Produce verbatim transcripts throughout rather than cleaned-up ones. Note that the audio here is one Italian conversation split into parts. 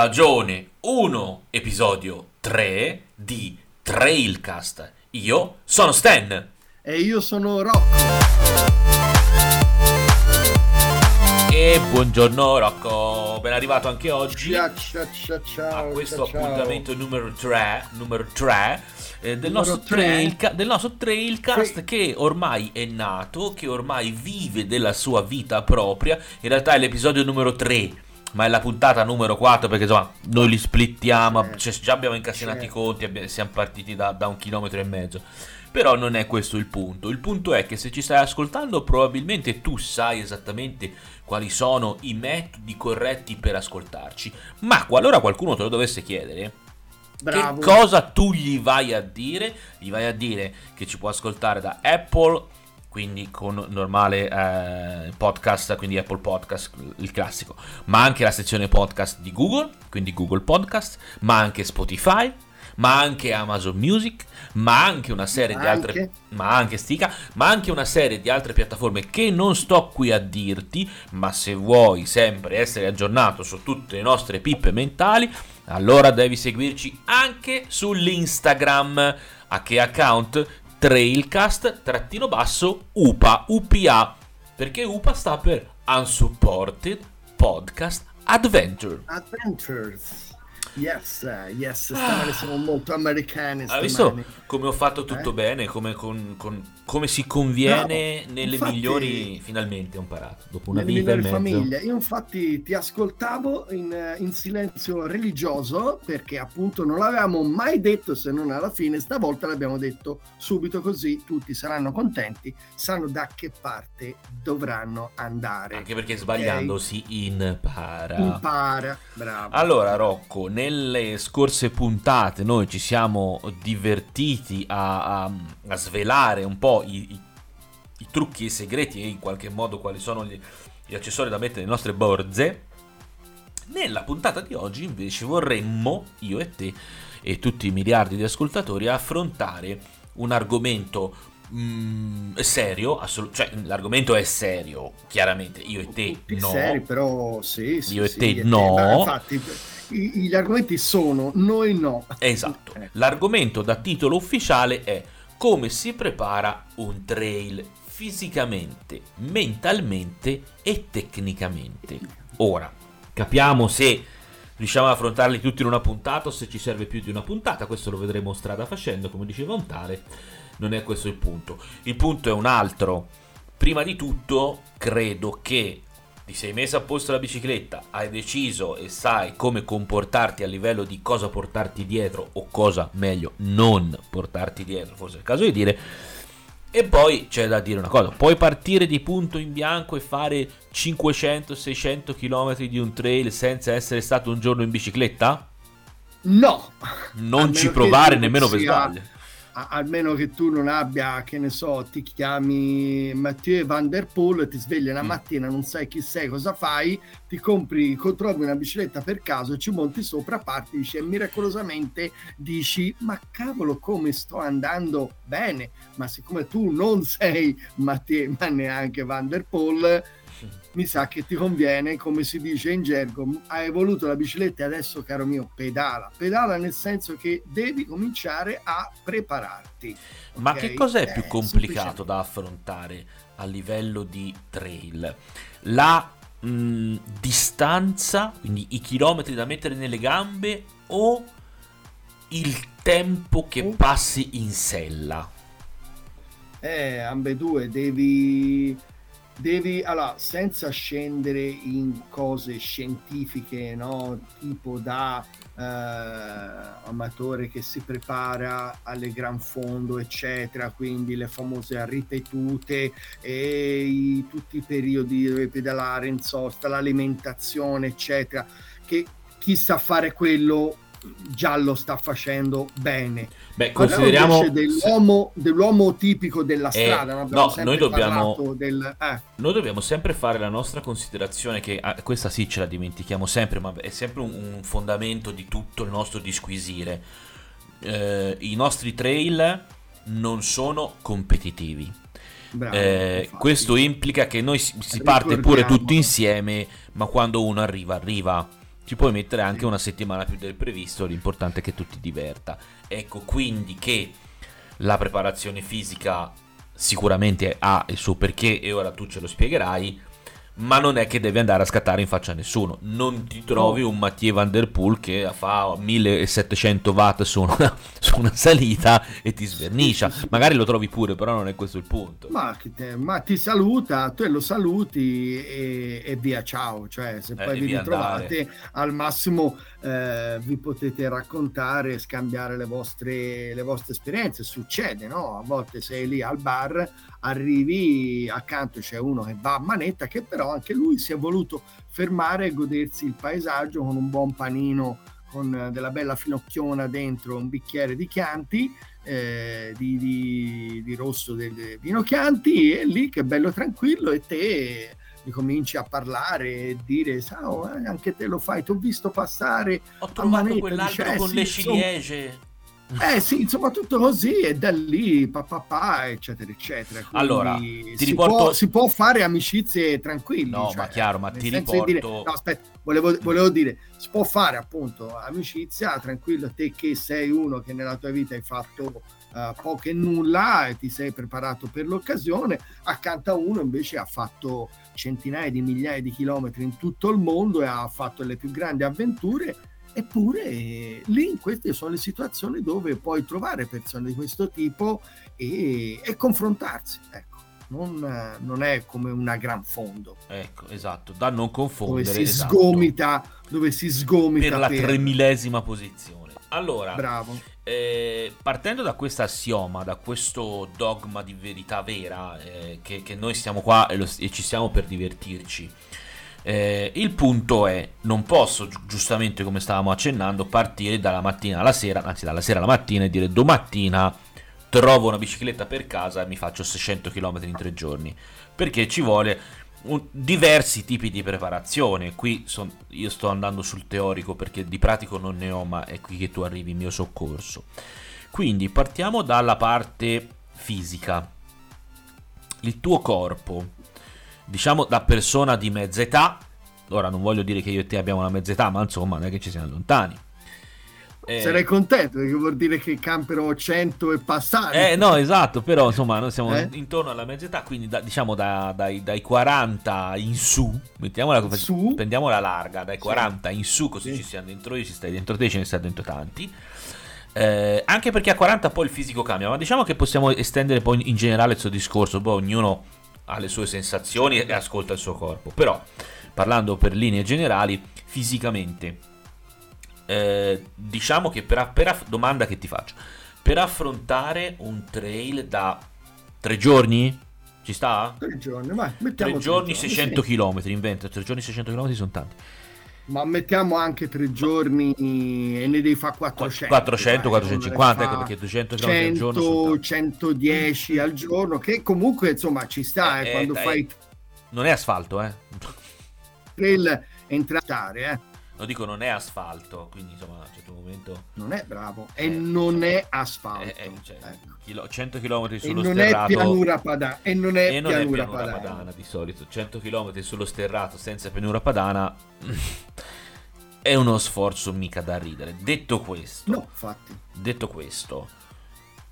stagione uno, episodio tre di Trailcast. Io sono Stan. E io sono Rocco. E buongiorno Rocco, ben arrivato anche oggi. Ciao, ciao, ciao, a questo ciao, appuntamento ciao. numero tre, numero tre. Eh, del, nostro trailca- del nostro Trailcast Tra- che ormai è nato, che ormai vive della sua vita propria. In realtà è l'episodio numero tre, ma è la puntata numero quattro, perché insomma noi li splittiamo, eh. cioè, già abbiamo incasinato eh. i conti, abbiamo, siamo partiti da, da un chilometro e mezzo. Però non è questo il punto. Il punto è che se ci stai ascoltando probabilmente tu sai esattamente quali sono i metodi corretti per ascoltarci, ma qualora qualcuno te lo dovesse chiedere, Bravo. Che cosa tu gli vai a dire? Gli vai a dire che ci può ascoltare da Apple, quindi con normale eh, podcast, quindi Apple Podcast, il classico, ma anche la sezione podcast di Google, quindi Google Podcast, ma anche Spotify, ma anche Amazon Music, ma anche una serie ma di altre anche. ma anche stica, ma anche una serie di altre piattaforme che non sto qui a dirti, ma se vuoi sempre essere aggiornato su tutte le nostre pippe mentali, allora devi seguirci anche sull'Instagram, a che account? Trailcast-upa, U P A, perché U P A sta per Unsupported Podcast Adventure. Adventures. Yes, yes, stamane ah. siamo molto americani. Stamane. Hai visto come ho fatto tutto eh? bene, come, con, con, come si conviene no, nelle infatti, migliori... Finalmente ho imparato, dopo una vita e mezzo. Famiglia. Io infatti ti ascoltavo in, in silenzio religioso, perché appunto non l'avevamo mai detto se non alla fine, stavolta l'abbiamo detto subito, così tutti saranno contenti, sanno da che parte dovranno andare. Anche perché sbagliando okay? si impara. Impara, bravo. Allora Rocco, nelle scorse puntate noi ci siamo divertiti a, a, a svelare un po' i, i, i trucchi e i segreti e in qualche modo quali sono gli, gli accessori da mettere nelle nostre borse. Nella puntata di oggi invece vorremmo, io e te e tutti i miliardi di ascoltatori, affrontare un argomento mm, serio, assolut- cioè l'argomento è serio, chiaramente, io e te tutti no. Seri, però sì, sì, io sì, e te no. Te, infatti, gli argomenti sono noi no. Esatto. L'argomento da titolo ufficiale è: come si prepara un trail fisicamente, mentalmente e tecnicamente. Ora, capiamo se riusciamo ad affrontarli tutti in una puntata o se ci serve più di una puntata. Questo lo vedremo strada facendo, come diceva Ontare. Non è questo il punto. Il punto è un altro. Prima di tutto, credo che ti sei messo a posto la bicicletta, hai deciso e sai come comportarti a livello di cosa portarti dietro o cosa meglio non portarti dietro, forse è il caso di dire. E poi c'è da dire una cosa: puoi partire di punto in bianco e fare cinquecento seicento km di un trail senza essere stato un giorno in bicicletta? No! Non ci provare nemmeno per sbaglio. Almeno che tu non abbia, che ne so, ti chiami Mathieu Van Der Poel, ti svegli una mattina, non sai chi sei, cosa fai, ti compri, trovi una bicicletta per caso, ci monti sopra, parti, dici, e miracolosamente dici, ma cavolo come sto andando bene, ma siccome tu non sei Mathieu, ma neanche Van Der Poel, mi sa che ti conviene, come si dice in gergo, hai evoluto la bicicletta e adesso, caro mio, pedala. Pedala nel senso che devi cominciare a prepararti. Ma okay? Che cos'è eh, più complicato da affrontare a livello di trail? La mh, distanza, quindi i chilometri da mettere nelle gambe, o il tempo che oh. passi in sella? Eh, ambedue, devi... Devi, allora, senza scendere in cose scientifiche, no? Tipo da eh, amatore che si prepara alle gran fondo, eccetera, quindi le famose ripetute e i, tutti i periodi dove pedalare in sosta, l'alimentazione, eccetera, che chi sa fare quello già lo sta facendo bene. Beh, consideriamo dell'uomo, dell'uomo tipico della strada, eh, no, noi dobbiamo del, eh. noi dobbiamo sempre fare la nostra considerazione, che ah, questa sì ce la dimentichiamo sempre, ma è sempre un, un fondamento di tutto il nostro disquisire. Eh, i nostri trail non sono competitivi. Bravo, eh, questo implica che noi si, si parte pure tutti insieme, ma quando uno arriva arriva. ci puoi mettere anche una settimana più del previsto, l'importante è che tu ti diverta. Ecco quindi che la preparazione fisica sicuramente ha il suo perché e ora tu ce lo spiegherai, ma non è che devi andare a scattare in faccia a nessuno. Non ti trovi un Mathieu Van Der Poel che fa millesettecento watt su una, su una salita e ti svernicia. Magari lo trovi pure, però non è questo il punto. Ma, te, ma ti saluta, tu lo saluti e, e via, ciao. Cioè, se poi eh, vi ritrovate andare. Al massimo eh, vi potete raccontare, scambiare le vostre, le vostre esperienze. Succede, no? A volte sei lì al bar, arrivi, accanto c'è uno che va a manetta, che però anche lui si è voluto fermare e godersi il paesaggio con un buon panino, con della bella finocchiona dentro, un bicchiere di Chianti, eh, di, di, di rosso del vino Chianti, e lì che bello tranquillo, e te mi cominci a parlare e dire ciao, anche te lo fai, ti ho visto passare, ho trovato manetta, quell'altro dice, eh, con sì, le ciliegie insomma... Eh sì, insomma tutto così, e da lì papà, papà, eccetera eccetera. Quindi allora ti si, riporto... può, si può fare amicizie tranquille. No, cioè, ma chiaro, ma ti riporto di dire... No, aspetta, volevo, volevo dire, si può fare appunto amicizia tranquillo, te che sei uno che nella tua vita hai fatto uh, poco e nulla e ti sei preparato per l'occasione, accanto a uno invece ha fatto centinaia di migliaia di chilometri in tutto il mondo e ha fatto le più grandi avventure. Eppure eh, lì queste sono le situazioni dove puoi trovare persone di questo tipo e, e confrontarsi, ecco, non, non è come una gran fondo, ecco, esatto, da non confondere, dove si esatto. sgomita dove si sgomita per la per... tremillesima posizione. Allora, bravo. Eh, partendo da questa assioma, da questo dogma di verità vera, eh, che, che noi stiamo qua e, lo, e ci stiamo per divertirci. Eh, il punto è, non posso gi- giustamente, come stavamo accennando, partire dalla mattina alla sera, anzi dalla sera alla mattina, e dire domattina trovo una bicicletta per casa e mi faccio seicento chilometri in tre giorni, perché ci vuole un- diversi tipi di preparazione. Qui son- io sto andando sul teorico perché di pratico non ne ho, ma è qui che tu arrivi in mio soccorso. Quindi partiamo dalla parte fisica. Il tuo corpo, diciamo da persona di mezza età, ora non voglio dire che io e te abbiamo una mezza età, ma insomma non è che ci siamo lontani. Eh, sarei contento, perché vuol dire che camperò cento e passati. Eh no, esatto, però insomma noi siamo eh? intorno alla mezza età, quindi da, diciamo da, dai, dai quaranta in su, mettiamola, in su. Prendiamola larga, dai quaranta sì. in su, così sì. ci siamo dentro io, ci stai dentro te, ce ne stai dentro tanti. Eh, anche perché a quaranta poi il fisico cambia, ma diciamo che possiamo estendere poi in generale il suo discorso, poi ognuno ha le sue sensazioni e ascolta il suo corpo. Però, parlando per linee generali, fisicamente, eh, diciamo che per, per aff- domanda che ti faccio, per affrontare un trail da tre giorni, ci sta? Tre giorni, vai, mettiamo tre giorni, giorni seicento chilometri, sì. Invento, tre giorni seicento chilometri sono tanti. Ma mettiamo anche tre giorni e ne devi fare quattrocento quattrocento quattrocentocinquanta, ecco, perché duecento chilometri al giorno sono centodieci al giorno, che comunque insomma ci sta, eh, eh, quando eh, fai non è asfalto, eh trail entrare, eh lo dico, non è asfalto, quindi insomma a un certo momento non è bravo e eh, non è asfalto, eh, eh, cioè, ecco. cento chilometri sullo e non sterrato è pianura padana, e non è e non pianura, è pianura padana. padana di solito cento chilometri sullo sterrato senza pianura padana è uno sforzo mica da ridere. Detto questo, no, infatti. detto questo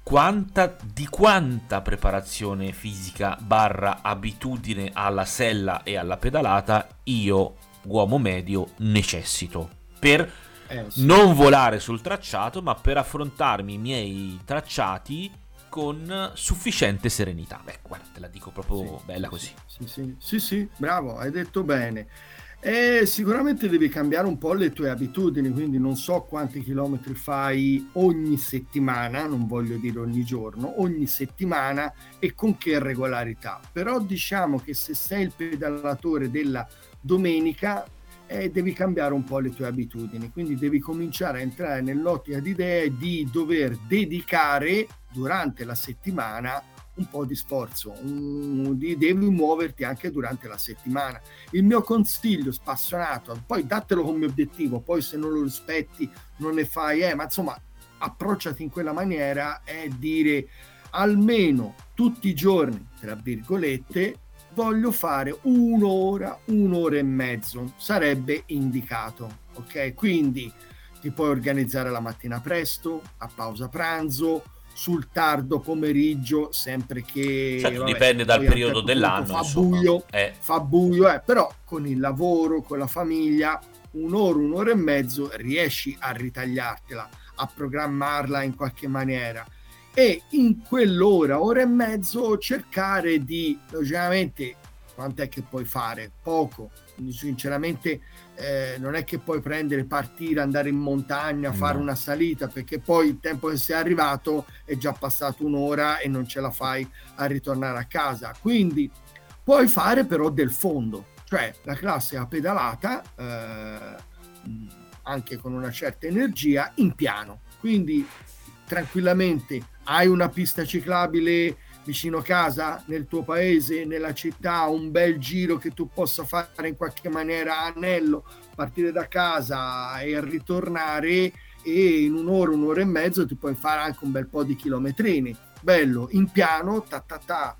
quanta di quanta preparazione fisica barra abitudine alla sella e alla pedalata io, uomo medio, necessito per eh, sì. non volare sul tracciato, ma per affrontarmi i miei tracciati con sufficiente serenità. Beh, guarda, te la dico proprio sì, bella così. Sì, sì, sì, sì, bravo, hai detto bene. E sicuramente devi cambiare un po' le tue abitudini, quindi non so quanti chilometri fai ogni settimana, non voglio dire ogni giorno, ogni settimana e con che regolarità. Però diciamo che se sei il pedalatore della domenica eh, devi cambiare un po' le tue abitudini, quindi devi cominciare a entrare nell'ottica di idea di dover dedicare durante la settimana un po' di sforzo, un, di, devi muoverti anche durante la settimana. Il mio consiglio spassionato, poi datelo come obiettivo, poi se non lo rispetti non ne fai, eh, ma insomma approcciati in quella maniera, è dire almeno tutti i giorni, tra virgolette, voglio fare un'ora, un'ora e mezzo, sarebbe indicato. ok? Quindi ti puoi organizzare la mattina presto, a pausa pranzo, sul tardo pomeriggio, sempre che... Certo, vabbè, dipende dal periodo dell'anno. Fa buio, eh. fa buio, eh, però con il lavoro, con la famiglia, un'ora, un'ora e mezzo riesci a ritagliartela, a programmarla in qualche maniera. E in quell'ora, ora e mezzo cercare di, logicamente, quant'è che puoi fare? Poco. Sinceramente eh, non è che puoi prendere, partire, andare in montagna, no. fare una salita, perché poi il tempo che sei arrivato è già passato un'ora e non ce la fai a ritornare a casa. Quindi puoi fare però del fondo, cioè la classica pedalata eh, anche con una certa energia in piano. Quindi tranquillamente hai una pista ciclabile vicino casa, nel tuo paese, nella città, un bel giro che tu possa fare in qualche maniera a anello, partire da casa e ritornare, e in un'ora, un'ora e mezzo ti puoi fare anche un bel po' di chilometrini, bello, in piano, ta ta ta,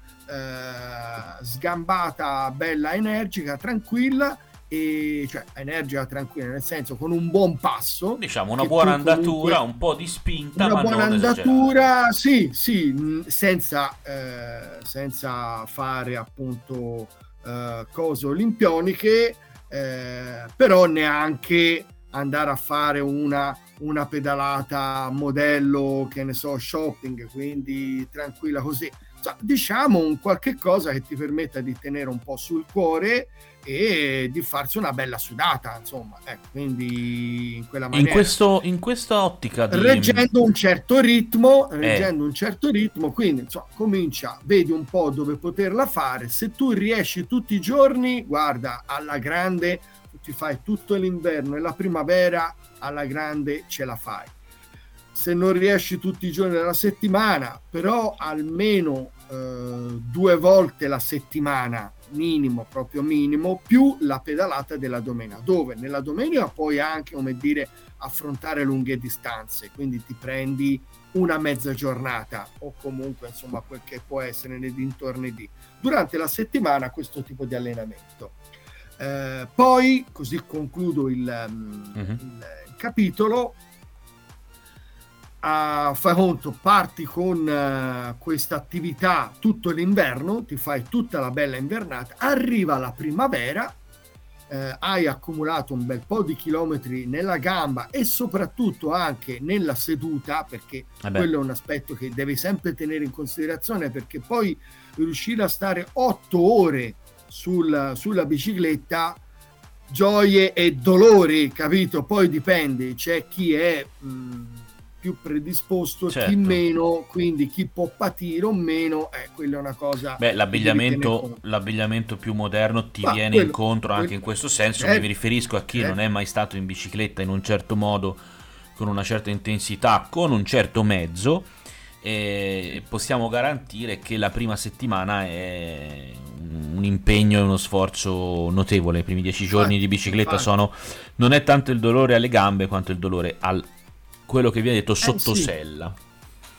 eh, sgambata, bella, energica, tranquilla, e cioè energica, tranquilla, nel senso con un buon passo, diciamo una buona andatura, un po' di spinta, una ma buona non andatura, esagerare. sì sì senza eh, senza fare appunto eh, cose olimpioniche, eh, però neanche andare a fare una una pedalata modello, che ne so, shopping, quindi tranquilla così, diciamo un qualche cosa che ti permetta di tenere un po' sul cuore e di farsi una bella sudata, insomma, ecco, quindi in quella maniera, in questo, in questa ottica di... reggendo un certo ritmo, reggendo eh. un certo ritmo, quindi insomma, comincia, vedi un po' dove poterla fare. Se tu riesci tutti i giorni, guarda, alla grande ti fai tutto l'inverno e la primavera, alla grande ce la fai. Se non riesci tutti i giorni della settimana, però almeno eh, due volte la settimana, minimo, proprio minimo, più la pedalata della domenica, dove nella domenica puoi anche, come dire, affrontare lunghe distanze, quindi ti prendi una mezza giornata o comunque insomma quel che può essere nei dintorni di, durante la settimana, questo tipo di allenamento. Eh, poi, così concludo il, mm-hmm. il capitolo. A far conto, parti con uh, questa attività tutto l'inverno, ti fai tutta la bella invernata, arriva la primavera, eh, hai accumulato un bel po' di chilometri nella gamba e soprattutto anche nella seduta, perché eh quello è un aspetto che devi sempre tenere in considerazione, perché poi riuscire a stare otto ore sul, sulla bicicletta, gioie e dolori, capito? Poi dipende, c'è chi è... Mh, più predisposto, certo. chi meno, quindi chi può patire o meno, eh, quella è una cosa. Beh, l'abbigliamento, l'abbigliamento più moderno ti Ma viene quello, incontro quello, anche in questo senso, eh, mi riferisco a chi eh. non è mai stato in bicicletta in un certo modo, con una certa intensità, con un certo mezzo, e possiamo garantire che la prima settimana è un impegno e uno sforzo notevole. I primi dieci giorni infatti, di bicicletta infatti. sono, non è tanto il dolore alle gambe quanto il dolore al quello che vi ha detto sottosella,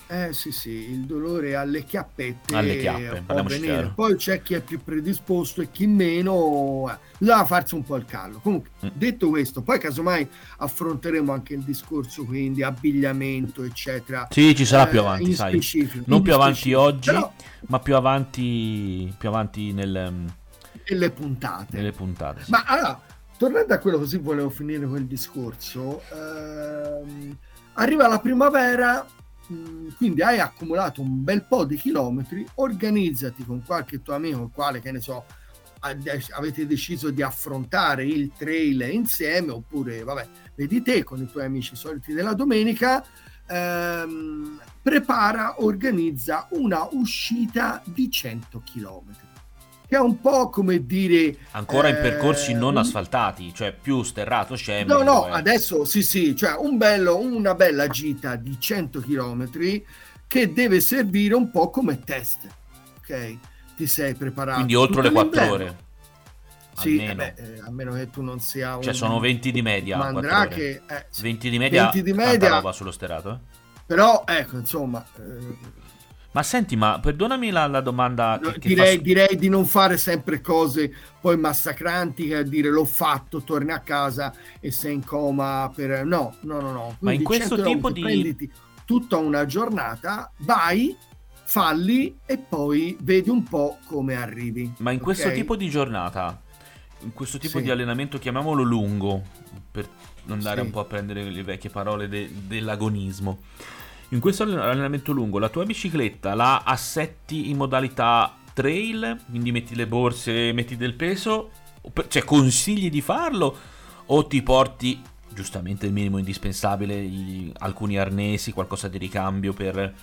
eh sì. eh sì sì il dolore alle chiappette, alle chiappe, può venire. Poi c'è chi è più predisposto e chi meno, bisogna farsi un po' il callo. Comunque mm. detto questo, poi casomai affronteremo anche il discorso, quindi abbigliamento eccetera, sì ci sarà eh, più avanti, sai, non più avanti oggi, però... ma più avanti più avanti nel, nelle puntate nelle puntate sì. Ma allora, tornando a quello, così volevo finire quel discorso, ehm, arriva la primavera, mh, quindi hai accumulato un bel po' di chilometri, organizzati con qualche tuo amico, il quale, che ne so, ad- avete deciso di affrontare il trail insieme, oppure, vabbè, vedi te con i tuoi amici soliti della domenica, ehm, prepara, organizza una uscita di cento chilometri. Che è un po' come dire... Ancora eh, in percorsi non asfaltati, cioè più sterrato, scemo. No, no, eh. adesso sì, sì, cioè un bello, una bella gita di cento chilometri che deve servire un po' come test, ok? Ti sei preparato. Quindi oltre le quattro ore. Sì, almeno. Eh beh, eh, a meno che tu non sia... Un, cioè sono venti di media, quattro che, eh, sì, venti di media, venti di media, tanta roba sullo sterrato, eh? Però, ecco, insomma... Eh, Ma senti, ma perdonami la, la domanda che, che direi, fa... direi di non fare sempre cose poi massacranti, che dire l'ho fatto, torni a casa e sei in coma per... no, no, no, no. Quindi ma in questo tipo di... prenditi tutta una giornata, vai, falli e poi vedi un po' come arrivi. Ma in okay? questo tipo di giornata, in questo tipo sì. di allenamento, chiamiamolo lungo, per andare sì. un po' a prendere le vecchie parole de- dell'agonismo, in questo allenamento lungo la tua bicicletta la assetti in modalità trail, quindi metti le borse, metti del peso, cioè consigli di farlo, o ti porti giustamente il minimo indispensabile, gli, alcuni arnesi, qualcosa di ricambio per,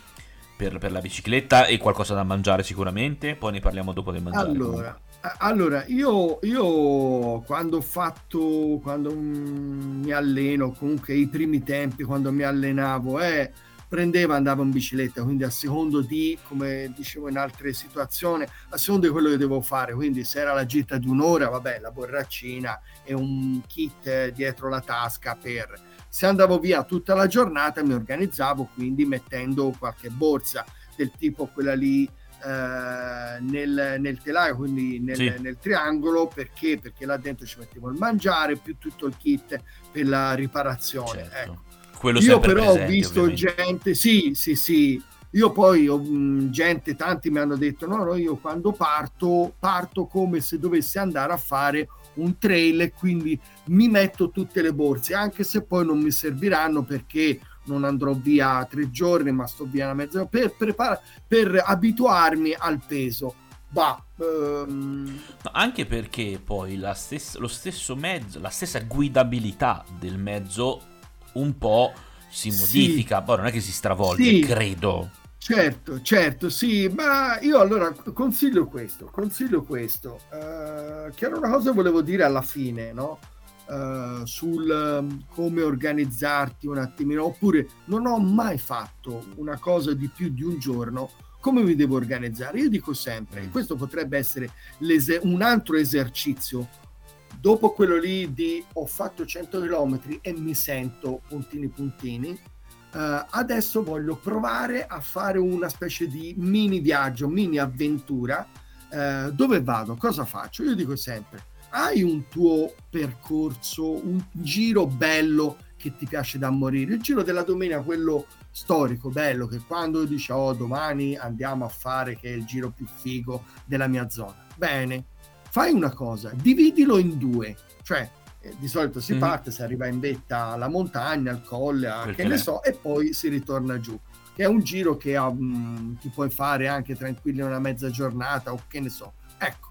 per, per la bicicletta e qualcosa da mangiare sicuramente, poi ne parliamo dopo del mangiare. Allora, allora io, io quando ho fatto, quando mi alleno, comunque i primi tempi quando mi allenavo eh, prendeva, andavo in bicicletta, quindi a secondo di, come dicevo in altre situazioni, a secondo di quello che devo fare, quindi se era la gita di un'ora, vabbè, la borraccina e un kit dietro la tasca per... Se andavo via tutta la giornata mi organizzavo, quindi mettendo qualche borsa del tipo quella lì eh, nel, nel telaio, quindi nel, sì. nel triangolo, perché? Perché là dentro ci mettevo il mangiare più tutto il kit per la riparazione, certo. ecco. Io però presente, ho visto ovviamente. gente, sì, sì, sì, io poi ho gente, tanti mi hanno detto, no, no, io quando parto, parto come se dovessi andare a fare un trail, quindi mi metto tutte le borse, anche se poi non mi serviranno perché non andrò via tre giorni, ma sto via una mezz'ora, per, prepar- per abituarmi al peso. Bah, um... anche perché poi la stessa, lo stesso mezzo, la stessa guidabilità del mezzo un po' si modifica, sì. poi non è che si stravolge, sì. credo. Certo, certo, sì, ma io allora consiglio questo, consiglio questo. Uh, che era una cosa che volevo dire alla fine, no? Uh, sul um, come organizzarti un attimino, oppure non ho mai fatto una cosa di più di un giorno, come mi devo organizzare? Io dico sempre, mm. questo potrebbe essere un altro esercizio, dopo quello lì di ho fatto cento chilometri e mi sento puntini puntini, eh, adesso voglio provare a fare una specie di mini viaggio, mini avventura, eh, dove vado, cosa faccio? Io dico sempre, hai un tuo percorso, un giro bello che ti piace da morire, il giro della domenica, quello storico, bello, che quando dici oh domani andiamo a fare che è il giro più figo della mia zona, bene, fai una cosa, dividilo in due, cioè eh, di solito si mm. parte, si arriva in vetta alla montagna, al colle, a che ne so, e poi si ritorna giù, che è un giro che um, ti puoi fare anche tranquillo una mezza giornata o che ne so, ecco,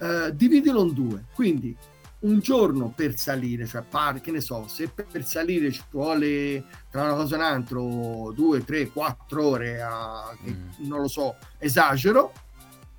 eh, dividilo in due, quindi un giorno per salire, cioè par, che ne so, se per salire ci vuole tra una cosa e un'altra due, tre, quattro ore, a, mm. che, non lo so, esagero,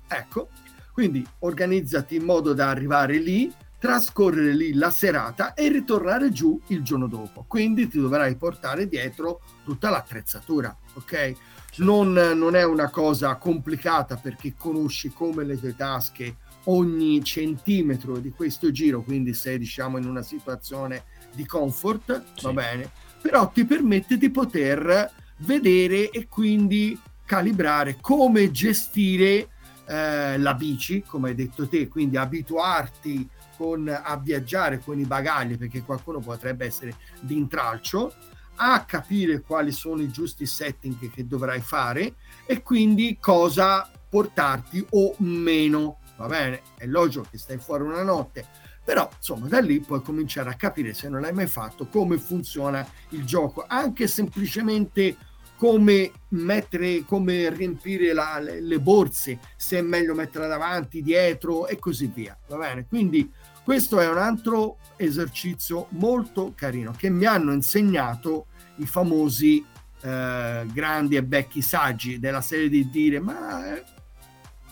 ecco. Quindi organizzati in modo da arrivare lì, trascorrere lì la serata e ritornare giù il giorno dopo. Quindi ti dovrai portare dietro tutta l'attrezzatura, ok? Non, non è una cosa complicata perché conosci come le tue tasche ogni centimetro di questo giro, quindi sei diciamo in una situazione di comfort, sì. va bene? Però ti permette di poter vedere e quindi calibrare come gestire Eh, la bici, come hai detto te, quindi abituarti con, a viaggiare con i bagagli, perché qualcuno potrebbe essere d'intralcio, a capire quali sono i giusti setting che dovrai fare e quindi cosa portarti o meno, va bene? È logico che stai fuori una notte, però insomma da lì puoi cominciare a capire, se non l'hai mai fatto, come funziona il gioco, anche semplicemente come mettere, come riempire la, le, le borse, se è meglio metterla davanti, dietro e così via, va bene? Quindi questo è un altro esercizio molto carino che mi hanno insegnato i famosi eh, grandi e vecchi saggi della serie di dire, ma eh,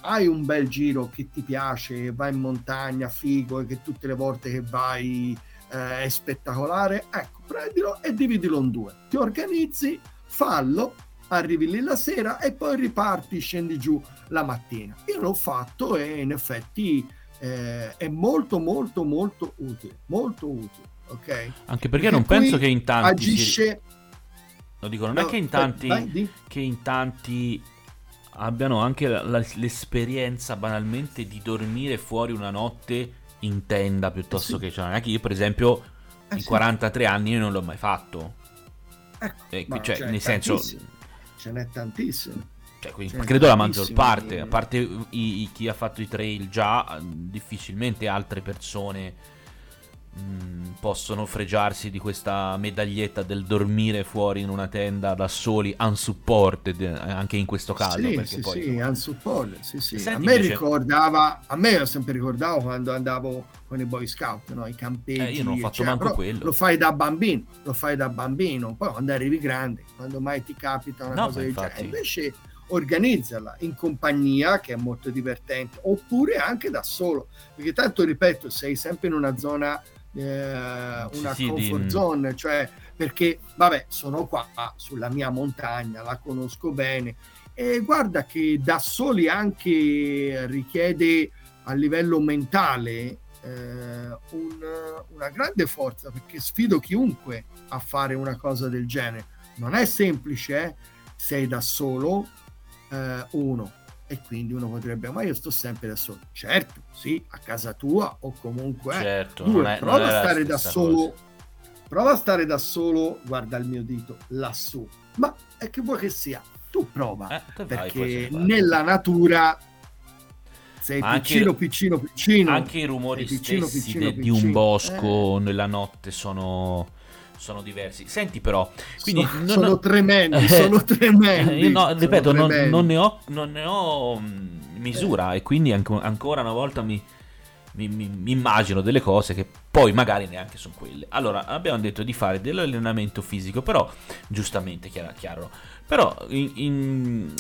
hai un bel giro che ti piace, vai in montagna, figo, e che tutte le volte che vai eh, è spettacolare, ecco, prendilo e dividilo in due, ti organizzi, fallo, arrivi lì la sera e poi riparti, scendi giù la mattina. Io l'ho fatto e in effetti eh, è molto molto molto utile, molto utile, ok? Anche perché, perché non penso che in tanti agisce... si... no, dico, non no, è che in tanti vai, vai, che in tanti abbiano anche la, la, l'esperienza banalmente di dormire fuori una notte in tenda piuttosto eh sì. che cioè, anche io per esempio eh in sì. quarantatré anni io non l'ho mai fatto, ecco, eh, cioè, cioè nel senso ce n'è tantissimo. Cioè, quindi, credo la maggior parte, a parte i, i, chi ha fatto i trail già, difficilmente altre persone mh, possono fregiarsi di questa medaglietta del dormire fuori in una tenda da soli, unsupported, anche in questo caso. Sì, perché sì, poi, sì, insomma... unsupported, sì, sì. Senti, a me invece... ricordava, a me io sempre ricordavo quando andavo con i Boy Scout, no? I campeggi. Eh, io non ho fatto cioè, manco quello. Lo fai da bambino, lo fai da bambino, poi quando arrivi grande, quando mai ti capita una no, cosa del infatti... genere. Invece... organizzala in compagnia, che è molto divertente, oppure anche da solo, perché tanto ripeto sei sempre in una zona eh, una sì, comfort sì, zone, cioè perché vabbè sono qua sulla mia montagna, la conosco bene, e guarda che da soli anche richiede a livello mentale eh, un, una grande forza, perché sfido chiunque a fare una cosa del genere, non è semplice, eh? Sei da solo uno, e quindi uno potrebbe, ma io sto sempre da solo, certo sì, a casa tua o comunque certo, due, non è, prova non a stare da solo cosa. Prova a stare da solo, guarda il mio dito lassù, ma è che vuoi che sia, tu prova eh, perché vai, nella natura sei piccino, piccino piccino anche i rumori piccino, stessi piccino, piccino, di piccino. Un bosco eh. nella notte sono sono diversi. Senti però quindi so, non, sono tremendi eh, sono tremendi eh, no, ripeto sono non, tremendi. Non ne ho non ne ho misura eh. e quindi anche, ancora una volta mi, mi, mi immagino delle cose che poi magari neanche sono quelle. Allora abbiamo detto di fare dell'allenamento fisico, però giustamente chiaro, chiaro. Però in, in,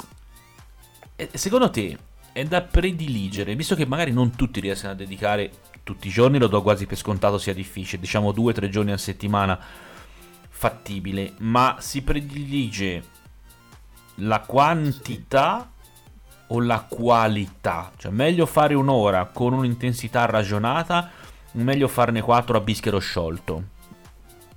secondo te è da prediligere, visto che magari non tutti riescono a dedicare tutti i giorni, lo do quasi per scontato sia difficile, diciamo due o tre giorni a settimana fattibile, ma si predilige la quantità o la qualità? Cioè meglio fare un'ora con un'intensità ragionata o meglio farne quattro a bischero sciolto?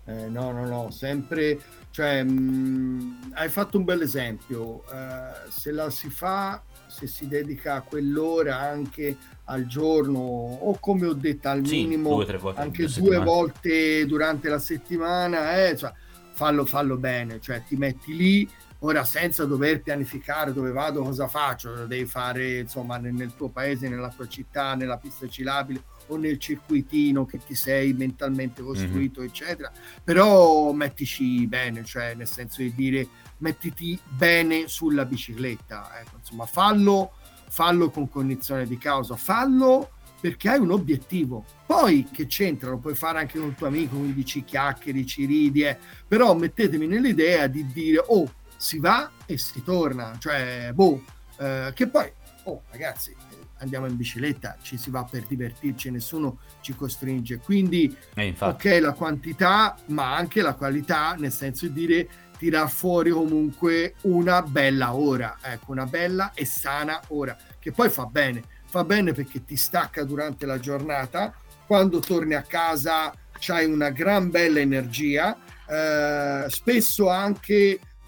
Eh, no, no, no, sempre... Cioè, mh, hai fatto un bel esempio. Uh, se la si fa... se si dedica quell'ora anche al giorno o come ho detto al sì, minimo due, tre volte, anche due volte durante la settimana eh, cioè, fallo fallo bene, cioè ti metti lì ora senza dover pianificare dove vado, cosa faccio, lo devi fare insomma nel, nel tuo paese, nella tua città, nella pista ciclabile o nel circuitino che ti sei mentalmente costruito mm-hmm. eccetera, però mettici bene, cioè nel senso di dire mettiti bene sulla bicicletta, ecco, insomma fallo fallo con cognizione di causa, fallo perché hai un obiettivo, poi che c'entra lo puoi fare anche con il tuo amico, quindi ci chiacchieri, ci ridi eh. però mettetemi nell'idea di dire oh si va e si torna, cioè boh eh, che poi oh ragazzi andiamo in bicicletta, ci si va per divertirci, nessuno ci costringe, quindi eh, ok la quantità ma anche la qualità, nel senso di dire tirar fuori comunque una bella ora, ecco, una bella e sana ora, che poi fa bene, fa bene perché ti stacca durante la giornata, quando torni a casa c'hai una gran bella energia, eh, spesso anche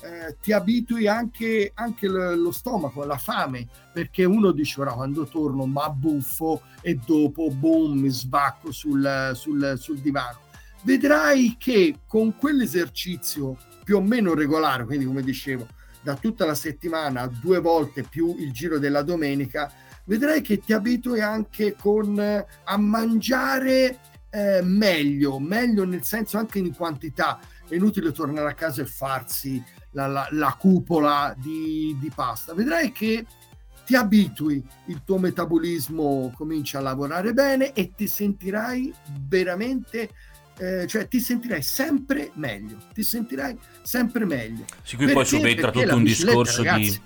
eh, ti abitui anche, anche lo stomaco, la fame, perché uno dice ora quando torno ma buffo e dopo boom mi sbacco sul, sul, sul divano, vedrai che con quell'esercizio più o meno regolare, quindi come dicevo da tutta la settimana due volte più il giro della domenica, vedrai che ti abitui anche con a mangiare eh, meglio meglio nel senso anche in quantità, è inutile tornare a casa e farsi la, la, la cupola di, di pasta, vedrai che ti abitui, il tuo metabolismo comincia a lavorare bene e ti sentirai veramente Eh, cioè ti sentirai sempre meglio, ti sentirai sempre meglio. Sì, qui perché, poi subentra tutto un discorso di,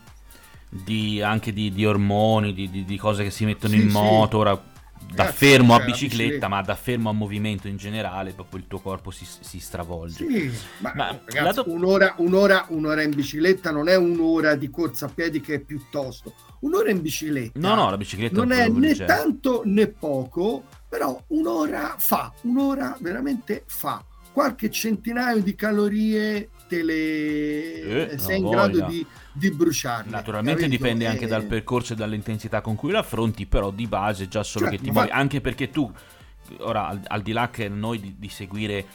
di anche di, di ormoni, di, di, di cose che si mettono sì, in moto, sì. Ora ragazzi, da fermo cioè, a bicicletta, bicicletta, ma da fermo a movimento in generale, proprio il tuo corpo si, si stravolge. Sì, ma, ma ragazzi, do... un'ora, un'ora, un'ora in bicicletta non è un'ora di corsa a piedi che è piuttosto, un'ora in bicicletta. No, no, la bicicletta non è né leggero. Tanto né poco. Però un'ora fa, un'ora veramente fa, qualche centinaio di calorie te le eh, sei in grado di, di bruciarle. Naturalmente, capito? Dipende anche eh, dal percorso e dall'intensità con cui l'affronti, però di base già solo certo, che ti muovi, va... anche perché tu, ora al, al di là che noi di, di seguire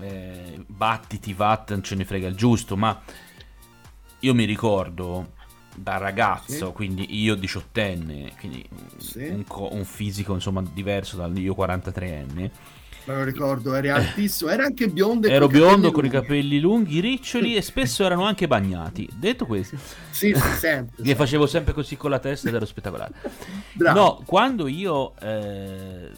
eh, battiti, watt, non ce ne frega il giusto, ma io mi ricordo da ragazzo, sì, quindi io diciottenne, quindi sì, un, un fisico insomma diverso dal mio quarantatreenne. Me lo ricordo, eri altissimo, era anche biondo. Ero biondo con i capelli lunghi, riccioli e spesso erano anche bagnati. Detto questo, sì, sì, sempre. Li facevo sempre così con la testa ed ero spettacolare. Bravo. No, quando io eh,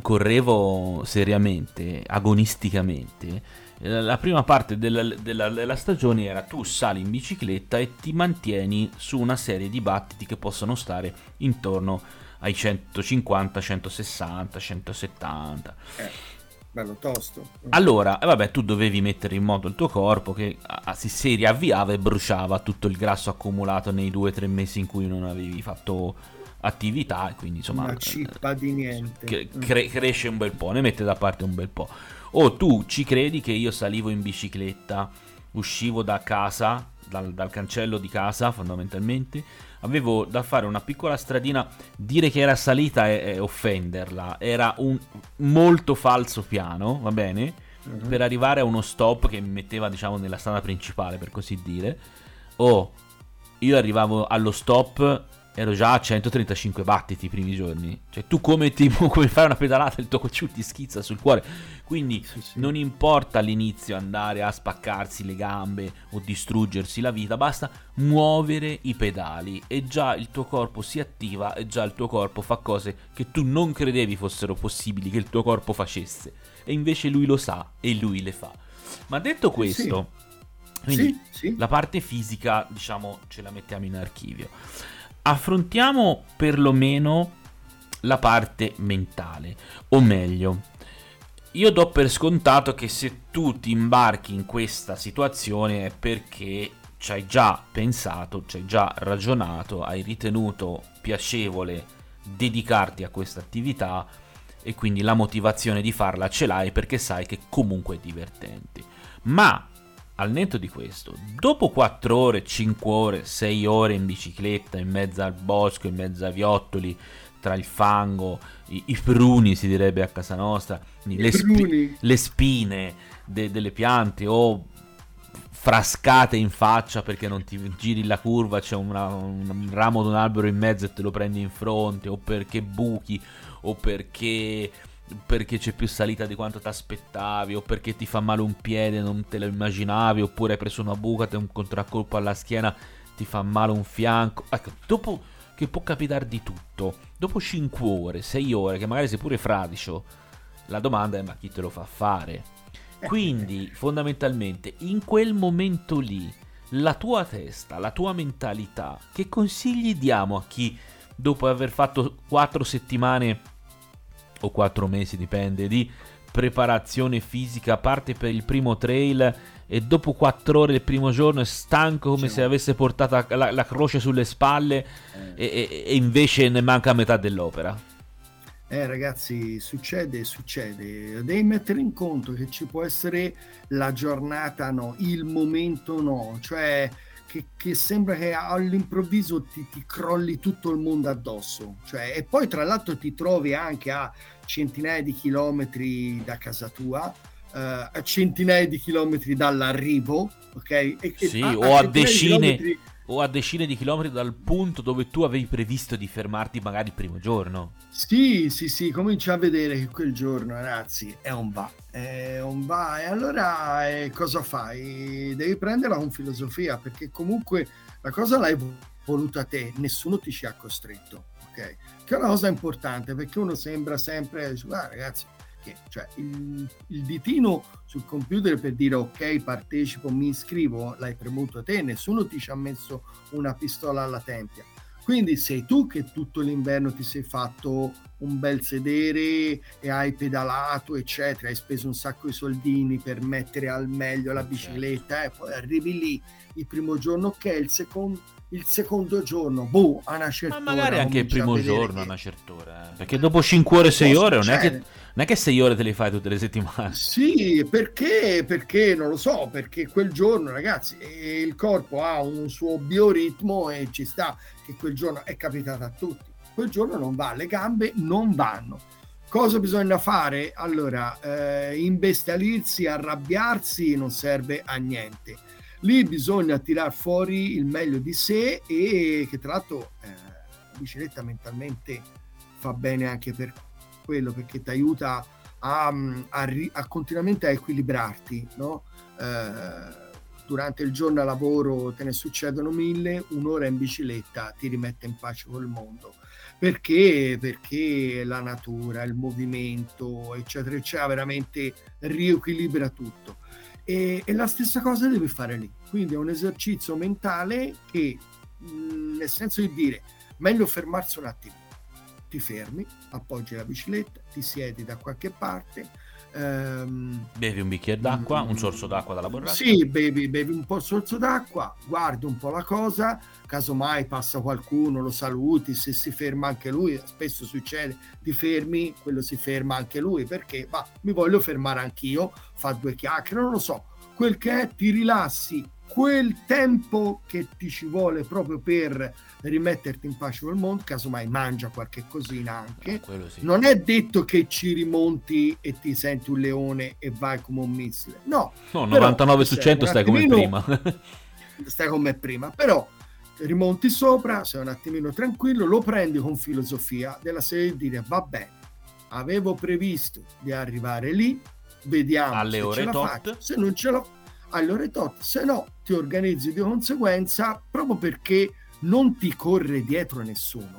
correvo seriamente, agonisticamente, la prima parte della, della, della stagione era tu sali in bicicletta e ti mantieni su una serie di battiti che possono stare intorno ai centocinquanta, centosessanta, centosettanta. Eh, bello tosto. Allora, eh vabbè, tu dovevi mettere in moto il tuo corpo che a, si, si riavviava e bruciava tutto il grasso accumulato nei due o tre mesi in cui non avevi fatto attività, quindi insomma una cippa di niente. Cre, cre, cresce un bel po', ne mette da parte un bel po'. O tu ci credi che io salivo in bicicletta, uscivo da casa, dal, dal cancello di casa fondamentalmente, avevo da fare una piccola stradina, dire che era salita e, e offenderla, era un molto falso piano, va bene, uh-huh, per arrivare a uno stop che mi metteva diciamo nella strada principale per così dire. O io arrivavo allo stop, ero già a centotrentacinque battiti i primi giorni, cioè tu come, ti, come fai una pedalata il tuo cocciù ti schizza sul cuore, quindi sì, sì, non importa all'inizio andare a spaccarsi le gambe o distruggersi la vita, basta muovere i pedali e già il tuo corpo si attiva e già il tuo corpo fa cose che tu non credevi fossero possibili che il tuo corpo facesse e invece lui lo sa e lui le fa. Ma detto questo, sì, quindi sì, sì, la parte fisica diciamo ce la mettiamo in archivio. Affrontiamo perlomeno la parte mentale, o meglio, io do per scontato che se tu ti imbarchi in questa situazione è perché ci hai già pensato, ci hai già ragionato, hai ritenuto piacevole dedicarti a questa attività e quindi la motivazione di farla ce l'hai perché sai che comunque è divertente. Ma al netto di questo, dopo quattro ore, cinque ore, sei ore in bicicletta, in mezzo al bosco, in mezzo a viottoli, tra il fango, i, i pruni si direbbe a casa nostra, le, spi- le spine de- delle piante o frascate in faccia perché non ti giri la curva, c'è una, un, un ramo di un albero in mezzo e te lo prendi in fronte, o perché buchi, o perché... perché c'è più salita di quanto ti aspettavi, o perché ti fa male un piede non te lo immaginavi, oppure hai preso una buca, te un contraccolpo alla schiena, ti fa male un fianco, ecco, dopo che può capitare di tutto, dopo cinque ore, sei ore che magari sei pure fradicio, la domanda è: ma chi te lo fa fare? Quindi fondamentalmente in quel momento lì la tua testa, la tua mentalità, che consigli diamo a chi dopo aver fatto quattro settimane o quattro mesi, dipende, di preparazione fisica, parte per il primo trail e dopo quattro ore del primo giorno è stanco come se avesse portato la, la croce sulle spalle eh. e, e invece ne manca metà dell'opera? Eh ragazzi, succede, succede, devi mettere in conto che ci può essere la giornata no, il momento no, cioè Che, che sembra che all'improvviso ti, ti crolli tutto il mondo addosso, cioè, e poi tra l'altro ti trovi anche a centinaia di chilometri da casa tua, eh, a centinaia di chilometri dall'arrivo, ok? E, sì, a, o, a a decine, di o a decine di chilometri dal punto dove tu avevi previsto di fermarti magari il primo giorno. Sì, sì, sì, cominci a vedere che quel giorno, ragazzi, è un va. Eh, un va e allora eh, cosa fai? Devi prenderla con filosofia, perché comunque la cosa l'hai voluta te, nessuno ti ci ha costretto, ok? Che è una cosa importante, perché uno sembra sempre, guarda ragazzi, che, cioè, il, il ditino sul computer per dire ok, partecipo, mi iscrivo, l'hai premuto te, nessuno ti ci ha messo una pistola alla tempia. Quindi sei tu che tutto l'inverno ti sei fatto un bel sedere e hai pedalato, eccetera, hai speso un sacco di soldini per mettere al meglio la bicicletta e eh, poi arrivi lì il primo giorno, ok, il secondo, il secondo giorno, boh, a una certa ora. Ma magari ora, anche il primo giorno che... a una certa ora, eh? Perché dopo cinque ore, sei ore non è che non è che sei ore te le fai tutte le settimane. Sì, perché? Perché non lo so, perché quel giorno, ragazzi, il corpo ha un suo bioritmo e ci sta che quel giorno è capitato a tutti. Quel giorno non va, le gambe non vanno. Cosa bisogna fare? Allora, eh, imbestialirsi, arrabbiarsi non serve a niente. Lì bisogna tirar fuori il meglio di sé e che tra l'altro eh, la bicicletta mentalmente fa bene anche per quello, perché ti aiuta a, a, a continuamente a equilibrarti, no? Eh, durante il giorno a lavoro te ne succedono mille, un'ora in bicicletta ti rimette in pace col mondo. Perché? Perché la natura, il movimento, eccetera, eccetera, veramente riequilibra tutto. E, e la stessa cosa deve fare lì, quindi è un esercizio mentale che mh, nel senso di dire meglio fermarsi un attimo, ti fermi, appoggi la bicicletta, ti siedi da qualche parte, ehm, bevi un bicchiere d'acqua, mh, un sorso d'acqua dalla borraccia, sì, bevi, bevi un po' il sorso d'acqua, guardi un po' la cosa, casomai passa qualcuno, lo saluti, se si ferma anche lui, spesso succede, ti fermi, quello si ferma anche lui perché va, mi voglio fermare anch'io, fa due chiacchiere, non lo so, quel che è, ti rilassi quel tempo che ti ci vuole proprio per rimetterti in pace col mondo, casomai mangia qualche cosina anche, no, sì. Non è detto che ci rimonti e ti senti un leone e vai come un missile, no, no, novantanove però, su cento stai come prima, stai come prima, però rimonti sopra, sei un attimino tranquillo, lo prendi con filosofia della serie di dire va bene, avevo previsto di arrivare lì, vediamo alle se ore ce la tot. Faccio, se non ce l'ho alle ore tot, se no ti organizzi di conseguenza, proprio perché non ti corre dietro nessuno,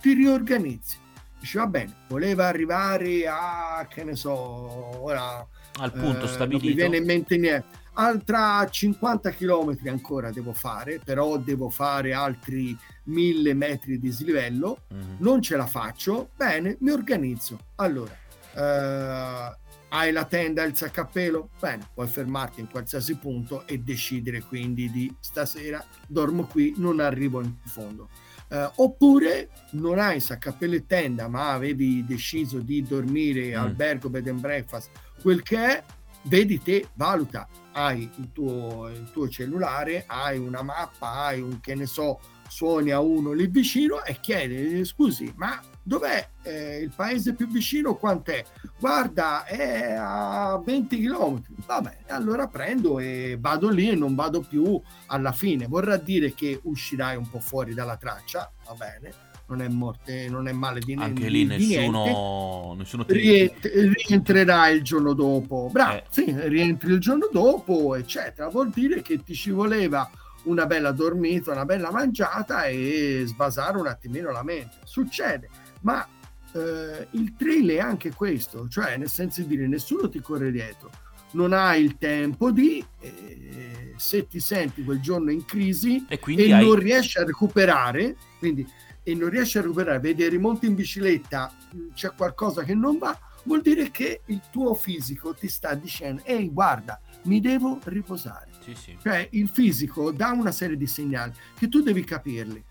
ti riorganizzi, dici va bene, voleva arrivare a che ne so ora al punto eh, stabilito, non mi viene in mente niente, altra cinquanta chilometri ancora devo fare, però devo fare altri mille metri di dislivello, mm-hmm. non ce la faccio, bene, mi organizzo, allora eh, hai la tenda, il saccappello, bene, puoi fermarti in qualsiasi punto e decidere quindi di stasera dormo qui, non arrivo in fondo, eh, oppure non hai saccappello e tenda ma avevi deciso di dormire mm. albergo, bed and breakfast, quel che è, vedi te, valuta, hai il tuo, il tuo cellulare, hai una mappa, hai un che ne so, suoni a uno lì vicino e chiedi scusi ma dov'è eh, il paese più vicino, quant'è? Guarda è a venti chilometri, vabbè allora prendo e vado lì e non vado più, alla fine vorrà dire che uscirai un po' fuori dalla traccia, va bene, non è morte, non è male di niente. Anche lì nessuno, nessuno ti... Rientri, rientrerai il giorno dopo. Bravo, eh. sì, rientri il giorno dopo, eccetera. Vuol dire che ti ci voleva una bella dormita, una bella mangiata e sbasare un attimino la mente. Succede, ma eh, il trail è anche questo, cioè nel senso di dire nessuno ti corre dietro, non hai il tempo di... Eh, se ti senti quel giorno in crisi e, e hai... non riesci a recuperare, quindi... e non riesci a recuperare, vedi rimonti in bicicletta, c'è qualcosa che non va, vuol dire che il tuo fisico ti sta dicendo ehi guarda, mi devo riposare, sì, sì. Cioè il fisico dà una serie di segnali che tu devi capirli,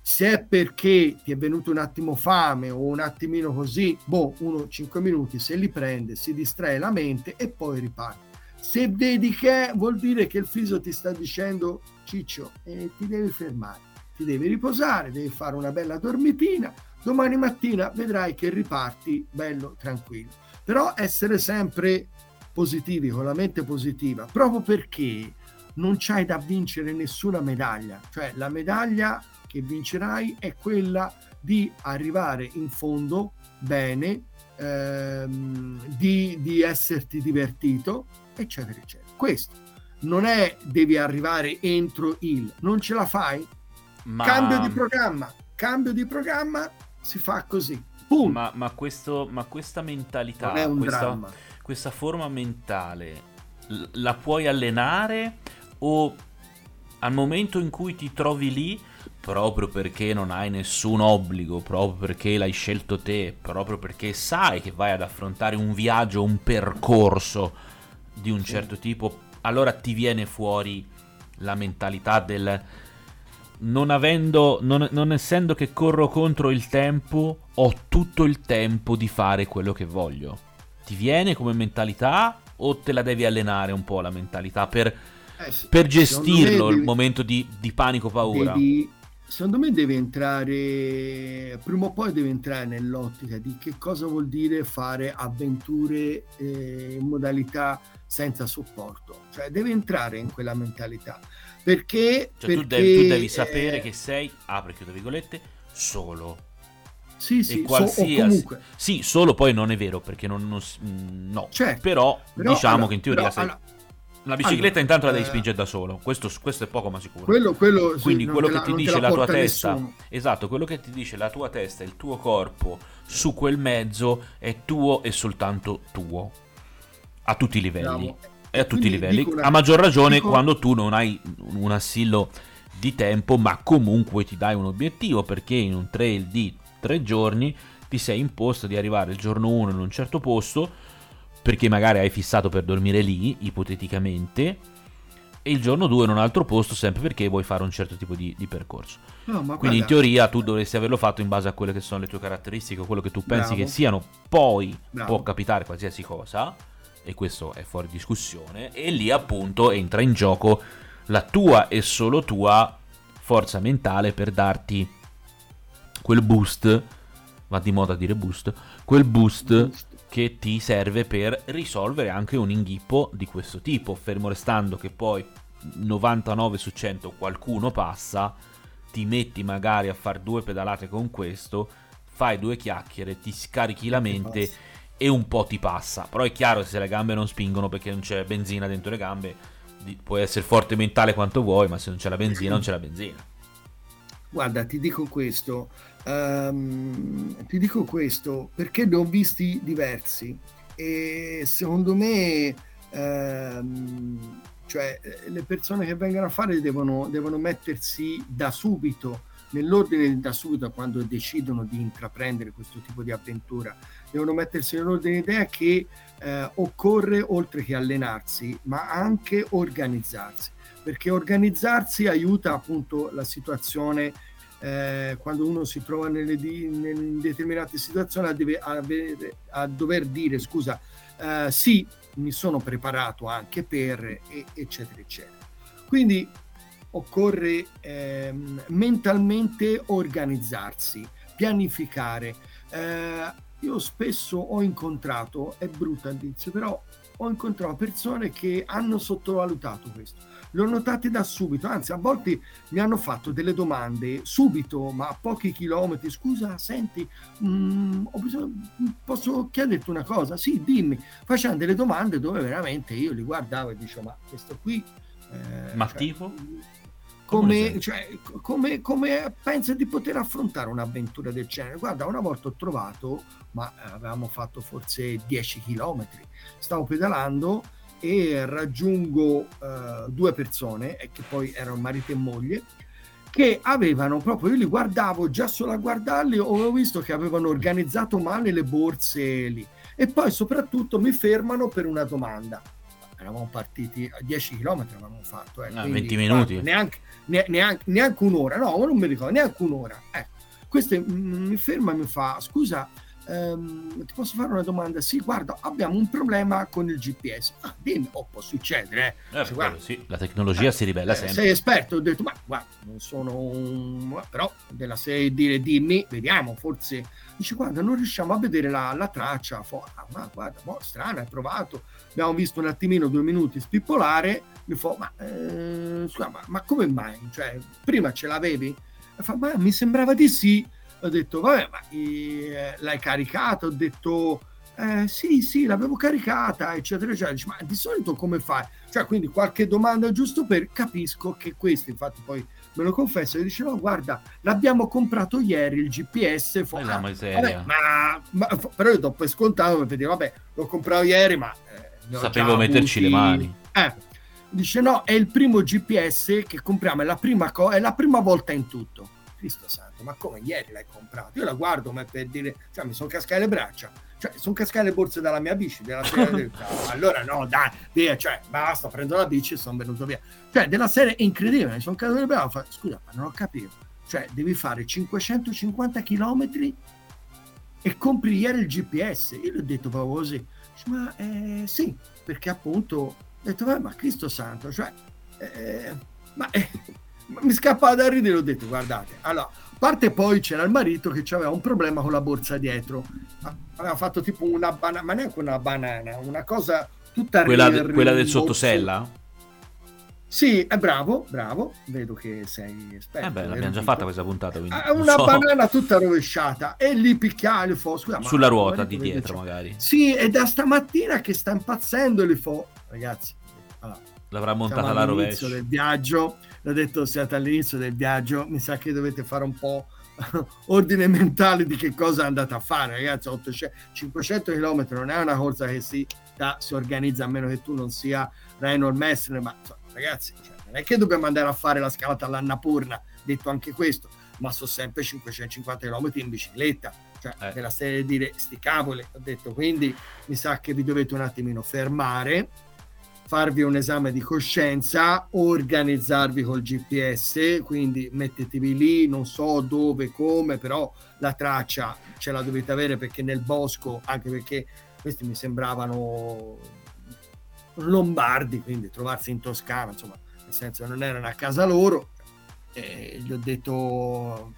se è perché ti è venuto un attimo fame o un attimino così, boh, uno cinque minuti se li prende, si distrae la mente e poi riparte. Se vedi che vuol dire che il fisico ti sta dicendo ciccio, eh, ti devi fermare, ti devi riposare, devi fare una bella dormitina, domani mattina vedrai che riparti bello tranquillo, però essere sempre positivi, con la mente positiva, proprio perché non c'hai da vincere nessuna medaglia, cioè la medaglia che vincerai è quella di arrivare in fondo bene, ehm, di, di esserti divertito, eccetera eccetera. Questo non è devi arrivare entro il, non ce la fai? Ma... Cambio di programma, cambio di programma si fa così. Ma, ma, questo, ma questa mentalità, questa, questa forma mentale, la puoi allenare o al momento in cui ti trovi lì, proprio perché non hai nessun obbligo, proprio perché l'hai scelto te, proprio perché sai che vai ad affrontare un viaggio, un percorso di un certo tipo, allora ti viene fuori la mentalità del... non avendo, non, non essendo che corro contro il tempo, ho tutto il tempo di fare quello che voglio. Ti viene come mentalità o te la devi allenare un po' la mentalità per, eh sì, per gestirlo devi, il momento di, di panico paura? Devi, secondo me devi entrare, prima o poi devi entrare nell'ottica di che cosa vuol dire fare avventure eh, in modalità senza supporto, cioè devi entrare in quella mentalità. Perché, cioè, perché tu devi, tu devi sapere eh... che sei, apri chiudo virgolette, solo. Sì, sì, e qualsiasi... so, comunque... sì, solo poi non è vero, perché non, non no, certo, però, però diciamo allora, che in teoria però, sei... allora, la bicicletta allora, intanto la devi spingere da solo, questo, questo è poco ma sicuro. Quello, quello, quindi sì, quello che la, ti dice la, la tua testa, nessuno. Esatto, quello che ti dice la tua testa, il tuo corpo su quel mezzo è tuo e soltanto tuo, a tutti i livelli. Bravo. E a tutti i livelli, una... a maggior ragione dico... quando tu non hai un assillo di tempo, ma comunque ti dai un obiettivo, perché in un trail di tre giorni ti sei imposto di arrivare il giorno uno in un certo posto, perché magari hai fissato per dormire lì, ipoteticamente, e il giorno due in un altro posto, sempre perché vuoi fare un certo tipo di, di percorso. No, ma quindi guarda... in teoria tu dovresti averlo fatto in base a quelle che sono le tue caratteristiche, quello che tu pensi Bravo. Che siano, poi Bravo. Può capitare qualsiasi cosa, e questo è fuori discussione, e lì appunto entra in gioco la tua e solo tua forza mentale per darti quel boost, va di moda a dire boost, quel boost, boost che ti serve per risolvere anche un inghippo di questo tipo, fermo restando che poi novantanove su cento qualcuno passa, ti metti magari a far due pedalate con questo, fai due chiacchiere, ti scarichi la mente e un po' ti passa. Però è chiaro che se le gambe non spingono perché non c'è benzina dentro le gambe, puoi essere forte mentale quanto vuoi, ma se non c'è la benzina non c'è la benzina. Guarda, ti dico questo, um, ti dico questo perché ne ho visti diversi e secondo me um, cioè le persone che vengono a fare devono, devono mettersi da subito nell'ordine, da subito quando decidono di intraprendere questo tipo di avventura. Devono mettersi nell'ordine idea che eh, occorre, oltre che allenarsi, ma anche organizzarsi, perché organizzarsi aiuta appunto la situazione, eh, quando uno si trova nelle di, in determinate situazioni a, deve, a, a dover dire scusa, eh, sì, mi sono preparato anche per, e, eccetera, eccetera. Quindi occorre eh, mentalmente organizzarsi, pianificare. Eh, Io spesso ho incontrato, è brutto a dirsi, però ho incontrato persone che hanno sottovalutato questo. L'ho notato da subito, anzi a volte mi hanno fatto delle domande subito, ma a pochi chilometri. Scusa, senti, mh, ho bisogno, posso chiederti una cosa? Sì, dimmi. Facevano delle domande dove veramente io li guardavo e dicevo, ma questo qui... Eh, ma cioè, tipo? Come, cioè, come, come pensa di poter affrontare un'avventura del genere? Guarda, una volta ho trovato, ma avevamo fatto forse dieci chilometri, stavo pedalando e raggiungo eh, due persone, e che poi erano marito e moglie, che avevano proprio, io li guardavo, già solo a guardarli avevo visto che avevano organizzato male le borse lì, e poi soprattutto mi fermano per una domanda. Eravamo partiti a dieci chilometri, avevamo fatto eh, no, quindi, venti minuti, guarda, neanche, neanche, neanche un'ora, no, non mi ricordo, neanche un'ora. Ecco, questo mi ferma e mi fa, scusa, ehm, ti posso fare una domanda? Sì, guarda, abbiamo un problema con il G P S. Ah, dimmi, oh, può succedere. Eh. Eh, cioè, guarda, sì, la tecnologia eh, si ribella eh, sempre. Sei esperto, ho detto, ma guarda, non sono un... però della serie dire dimmi, vediamo, forse... Dice, guarda, non riusciamo a vedere la, la traccia. Fo, ah, ma guarda, boh, strano, hai provato. Abbiamo visto un attimino, due minuti, spippolare. Mi fa, ma, eh, scusa, ma, ma come mai? Cioè, prima ce l'avevi? Fa, ma mi sembrava di sì. Ho detto, vabbè, ma eh, l'hai caricata? Ho detto, eh, sì, sì, l'avevo caricata, eccetera, eccetera. Dice, ma di solito come fai? Cioè, quindi qualche domanda giusto per... Capisco che questo, infatti poi... me lo confesso, e dice, no, guarda, l'abbiamo comprato ieri, il G P S, fo- ah, vabbè, ma, ma però io dopo è scontato, perché dico, vabbè, l'ho comprato ieri, ma eh, sapevo metterci avuti. Le mani. Eh, dice, no, è il primo G P S che compriamo, è la prima, co- è la prima volta in tutto. Cristo santo, ma come ieri l'hai comprato? Io la guardo, ma per dire, cioè mi sono cascate le braccia. cioè sono cascate le borse dalla mia bici della serie del... allora no dai via, cioè basta, prendo la bici e sono venuto via, cioè della serie è incredibile, sono caduto via, fa... scusa ma non ho capito, cioè devi fare cinquecentocinquanta chilometri e compri ieri il G P S. Io gli ho detto proprio così, ma eh, sì, perché appunto ho detto ma Cristo santo, cioè eh, ma, eh, ma mi scappava da ridere, ho detto guardate, allora parte poi c'era il marito che aveva un problema con la borsa dietro, aveva fatto tipo una banana, ma neanche una banana, una cosa tutta quella, ri- de- quella del sottosella? Sì, è bravo, bravo, vedo che sei esperto. Eh beh, l'abbiamo già fatta questa puntata, quindi una so. banana tutta rovesciata e lì picchia il fo, scusa, sulla ma, ruota ma di dietro magari. Sì, è da stamattina che sta impazzendo il fo, ragazzi. Allora, l'avrà montata la rovescia del viaggio. L'ho detto, siete all'inizio del viaggio, mi sa che dovete fare un po' ordine mentale di che cosa andate a fare, ragazzi. ottocento, cinquecento chilometri non è una cosa che si, da, si organizza, a meno che tu non sia Reinhold Messner, ma so, ragazzi, cioè, non è che dobbiamo andare a fare la scalata all'Annapurna, detto anche questo, ma sono sempre cinquecentocinquanta chilometri in bicicletta, cioè eh. nella serie di dire sti cavoli, ho detto, quindi mi sa che vi dovete un attimino fermare, farvi un esame di coscienza, organizzarvi col G P S, quindi mettetevi lì, non so dove, come, però la traccia ce la dovete avere, perché nel bosco, anche perché questi mi sembravano lombardi, quindi trovarsi in Toscana, insomma, nel senso non erano a casa loro, e gli ho detto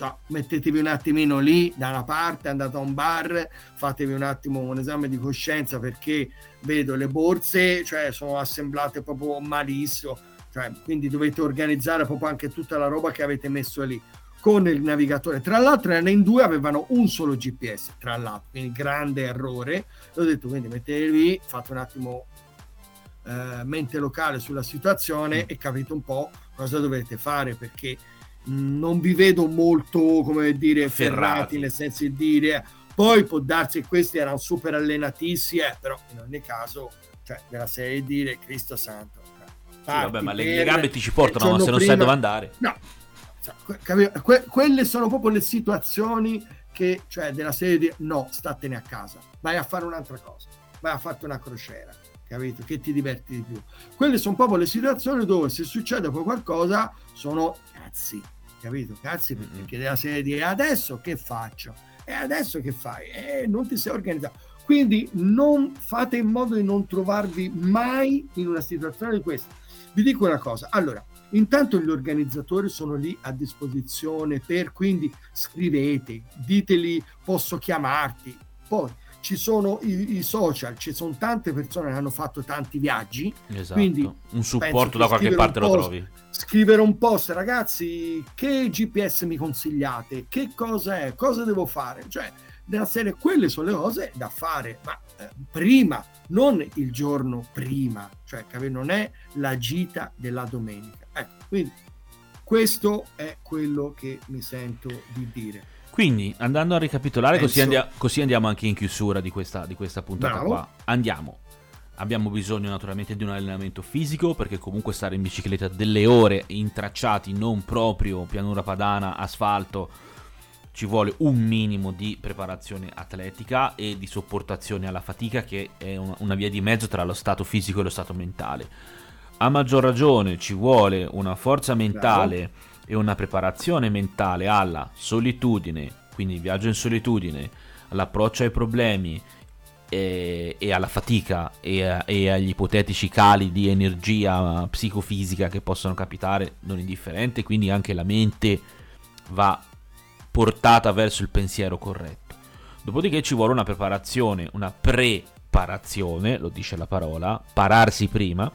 no, mettetevi un attimino lì da una parte, andate a un bar, fatevi un attimo un esame di coscienza, perché vedo le borse, cioè sono assemblate proprio malissimo, cioè, quindi dovete organizzare proprio anche tutta la roba che avete messo lì con il navigatore. Tra l'altro erano in due, avevano un solo G P S, tra l'altro, quindi grande errore. L'ho detto, quindi mettetevi, fate un attimo eh, mente locale sulla situazione e capite un po' cosa dovete fare, perché non vi vedo molto, come dire, ferrati, ferrati nel senso di dire, poi può darsi che questi erano super allenatissimi, eh, però in ogni caso, cioè, della serie di dire Cristo santo, sì, vabbè, ma le, le gambe ti ci portano, ma se non prima, sai dove andare, no, cioè, que- quelle sono proprio le situazioni che, cioè, della serie di no, statene a casa, vai a fare un'altra cosa, vai a farti una crociera, capito, che ti diverti di più. Quelle sono proprio le situazioni dove se succede poi qualcosa sono cazzi, capito, cazzi, perché della serie di adesso che faccio, e adesso che fai, e non ti sei organizzato. Quindi non fate in modo di non trovarvi mai in una situazione di questa. Vi dico una cosa, allora, intanto gli organizzatori sono lì a disposizione per, quindi scrivete, diteli posso chiamarti, poi ci sono i, i social, ci sono tante persone che hanno fatto tanti viaggi, esatto. Quindi un supporto da qualche parte post, lo trovi, scrivere un post, ragazzi che G P S mi consigliate, che cosa è, cosa devo fare, cioè nella serie quelle sono le cose da fare, ma eh, prima, non il giorno prima, cioè non è la gita della domenica, ecco, quindi questo è quello che mi sento di dire. Quindi, andando a ricapitolare, così, andia- così andiamo anche in chiusura di questa, di questa puntata. Bravo. Qua. Andiamo. Abbiamo bisogno naturalmente di un allenamento fisico, perché comunque stare in bicicletta delle ore in tracciati non proprio pianura padana, asfalto, ci vuole un minimo di preparazione atletica e di sopportazione alla fatica, che è una, una via di mezzo tra lo stato fisico e lo stato mentale. A maggior ragione ci vuole una forza mentale... Bravo. E una preparazione mentale alla solitudine, quindi il viaggio in solitudine, all'approccio ai problemi e, e alla fatica e, a, e agli ipotetici cali di energia psicofisica che possono capitare, non indifferente, quindi anche la mente va portata verso il pensiero corretto. Dopodiché ci vuole una preparazione, una preparazione, lo dice la parola, pararsi prima,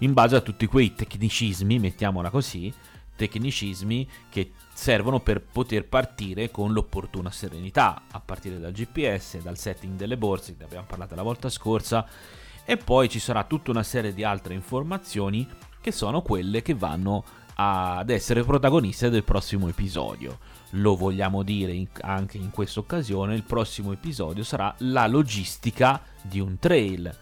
in base a tutti quei tecnicismi, mettiamola così, tecnicismi che servono per poter partire con l'opportuna serenità, a partire dal G P S, dal setting delle borse, ne abbiamo parlato la volta scorsa, e poi ci sarà tutta una serie di altre informazioni che sono quelle che vanno ad essere protagoniste del prossimo episodio. Lo vogliamo dire in, anche in questa occasione, il prossimo episodio sarà la logistica di un trail.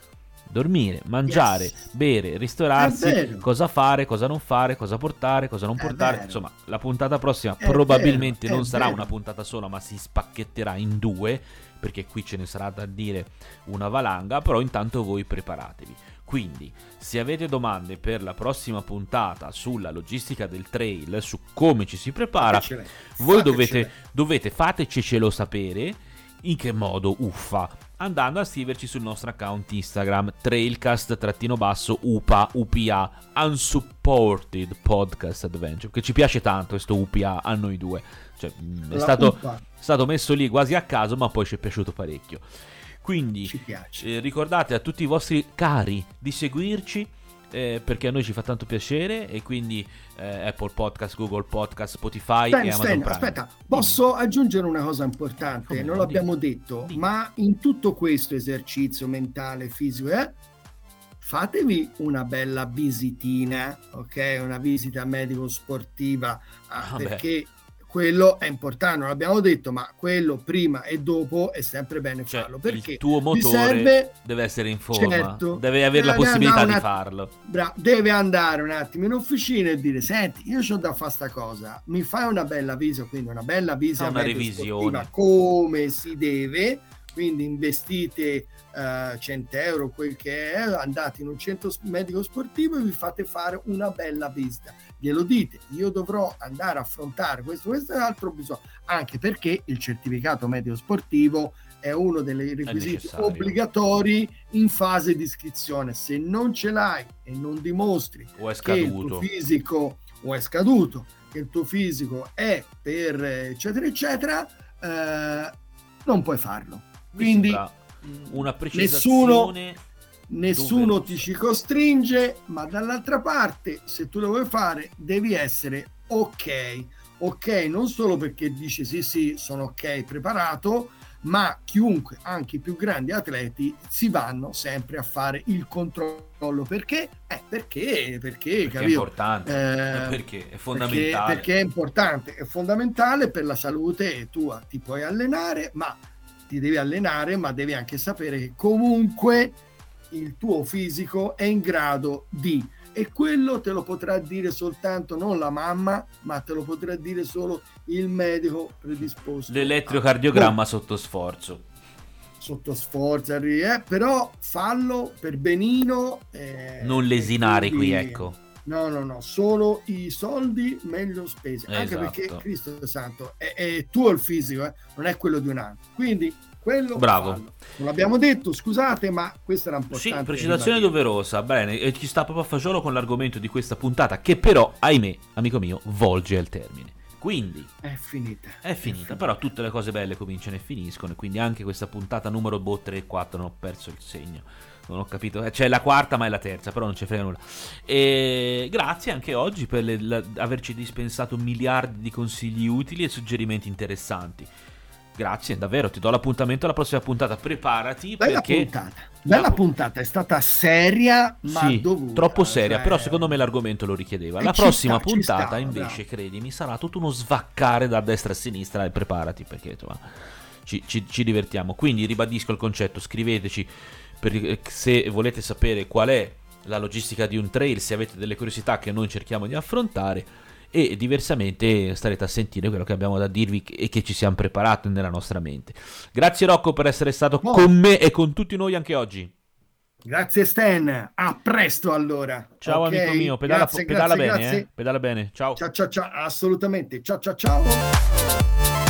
Dormire, mangiare, yes. bere, ristorarsi, cosa fare, cosa non fare, cosa portare, cosa non portare. Insomma, la puntata prossima è probabilmente vero, non sarà vero. Una puntata sola, ma si spacchetterà in due, perché qui ce ne sarà da dire una valanga, però intanto voi preparatevi. Quindi, se avete domande per la prossima puntata sulla logistica del trail, su come ci si prepara, fatecele. voi dovete, dovete fatecelo sapere. In che modo? Uffa, andando a scriverci sul nostro account Instagram trailcast-upa-upa Unsupported Podcast Adventure, che ci piace tanto questo U P A a noi due, cioè, è stato, stato messo lì quasi a caso, ma poi ci è piaciuto parecchio. Quindi eh, ricordate a tutti i vostri cari di seguirci, eh, perché a noi ci fa tanto piacere, e quindi eh, Apple Podcast, Google Podcast, Spotify Stan, e Amazon Stan, Prime. Aspetta, posso mm. aggiungere una cosa importante? Come non l'abbiamo dire? detto, Dì. ma in tutto questo esercizio mentale, fisico, eh, fatevi una bella visitina, ok? Una visita medico-sportiva, ah, perché quello è importante, non l'abbiamo detto, ma quello prima e dopo è sempre bene cioè, farlo, perché il tuo motore serve... deve essere in forma, certo, deve avere la possibilità di att- farlo. Bra- deve andare un attimo in officina e dire: senti, io c'ho da fare sta cosa, mi fai una bella visita, quindi una bella visita, una revisione come si deve, quindi investite uh, cento euro, quel che è, andate in un centro medico sportivo e vi fate fare una bella visita, glielo dite: io dovrò andare a affrontare questo, questo e l'altro, bisogno, anche perché il certificato medico sportivo è uno dei requisiti obbligatori in fase di iscrizione. Se non ce l'hai e non dimostri o è scaduto, che il tuo fisico o è scaduto, che il tuo fisico è per eccetera eccetera, eh, non puoi farlo. Quindi una precisazione, nessuno, nessuno ti ci costringe, ma dall'altra parte, se tu lo vuoi fare, devi essere ok. Ok, non solo perché dici sì, sì, sono ok, preparato, ma chiunque, anche i più grandi atleti, si vanno sempre a fare il controllo. Perché? Eh, perché? Perché, perché capito? È importante, eh, perché è fondamentale. Perché, perché è importante, è fondamentale per la salute tua. Ti puoi allenare, ma ti devi allenare, ma devi anche sapere che comunque il tuo fisico è in grado di, e quello te lo potrà dire soltanto non la mamma, ma te lo potrà dire solo il medico predisposto. L'elettrocardiogramma a... sotto sforzo, sotto sforzo, eh? Però fallo per benino, eh, non lesinare quindi... qui ecco no no no solo i soldi meglio spesi, esatto. Anche perché Cristo Santo è, è tuo il fisico, eh? Non è quello di un anno, quindi quello bravo fallo. Non l'abbiamo detto, scusate, ma questa era importante. Sì, precisazione doverosa, bene, e ci sta proprio a fagiolo con l'argomento di questa puntata, che però ahimè, amico mio, volge al termine, quindi è finita, è finita, è finita. Però tutte le cose belle cominciano e finiscono, e quindi anche questa puntata numero boh tre e quattro, non ho perso il segno, non ho capito, c'è la quarta ma è la terza, però non ci frega nulla. E grazie anche oggi per le, la, averci dispensato miliardi di consigli utili e suggerimenti interessanti. Grazie, davvero, ti do l'appuntamento alla prossima puntata, preparati, bella perché... puntata, bella puntata, è stata seria ma sì, dovuta, troppo seria, cioè... però secondo me l'argomento lo richiedeva. La e prossima sta, puntata sta, invece, no. Credimi, sarà tutto uno svaccare da destra a sinistra, e preparati perché ma, ci, ci, ci divertiamo. Quindi ribadisco il concetto, scriveteci per, se volete sapere qual è la logistica di un trail, se avete delle curiosità che noi cerchiamo di affrontare, e diversamente starete a sentire quello che abbiamo da dirvi e che ci siamo preparati nella nostra mente. Grazie Rocco per essere stato oh. con me e con tutti noi anche oggi. Grazie Stan, a presto allora. Ciao okay. Amico mio, pedala, grazie, pedala grazie, bene, grazie. Eh? Pedala bene. Ciao. Ciao ciao ciao, assolutamente. Ciao ciao ciao.